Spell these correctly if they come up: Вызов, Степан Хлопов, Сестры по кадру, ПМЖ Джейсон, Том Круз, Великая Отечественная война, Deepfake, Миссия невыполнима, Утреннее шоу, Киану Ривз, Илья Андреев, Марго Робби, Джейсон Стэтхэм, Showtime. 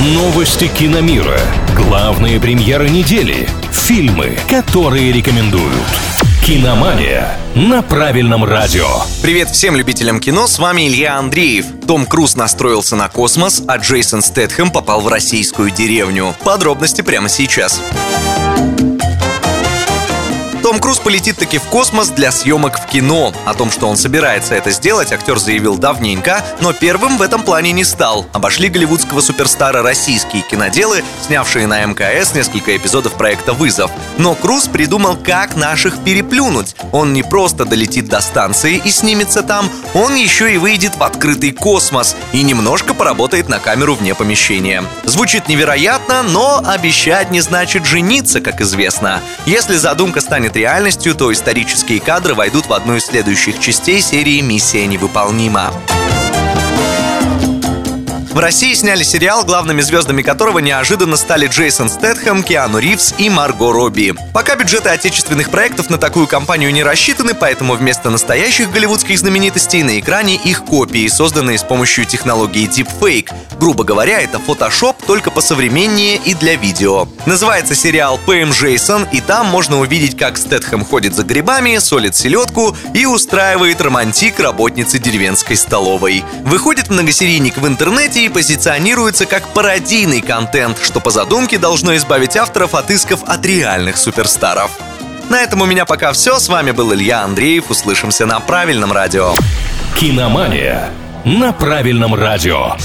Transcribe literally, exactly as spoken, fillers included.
Новости киномира. Главные премьеры недели. Фильмы, которые рекомендуют. Киномания на правильном радио. Привет всем любителям кино, с вами Илья Андреев. Том Круз настроился на космос, а Джейсон Стэтхэм попал в российскую деревню. Подробности прямо сейчас. Том Круз полетит таки в космос для съемок в кино. О том, что он собирается это сделать, актер заявил давненько, но первым в этом плане не стал. Обошли голливудского суперстара российские киноделы, снявшие на эм ка эс несколько эпизодов проекта «Вызов». Но Круз придумал, как наших переплюнуть. Он не просто долетит до станции и снимется там, он еще и выйдет в открытый космос и немножко поработает на камеру вне помещения. Звучит невероятно, но обещать не значит жениться, как известно. Если задумка станет реальностью, то исторические кадры войдут в одну из следующих частей серии «Миссия невыполнима». В России сняли сериал, главными звездами которого неожиданно стали Джейсон Стэтхэм, Киану Ривз и Марго Робби. Пока бюджеты отечественных проектов на такую компанию не рассчитаны, поэтому вместо настоящих голливудских знаменитостей на экране их копии, созданные с помощью технологии Deepfake. Грубо говоря, это фотошоп, только посовременнее и для видео. Называется сериал «ПМЖ Джейсон», и там можно увидеть, как Стэтхэм ходит за грибами, солит селедку и устраивает романтик работницы деревенской столовой. Выходит многосерийник в интернете и позиционируется как пародийный контент, что по задумке должно избавить авторов от исков от реальных суперстаров. На этом у меня пока все. С вами был Илья Андреев. Услышимся на правильном радио. Киномания на правильном радио.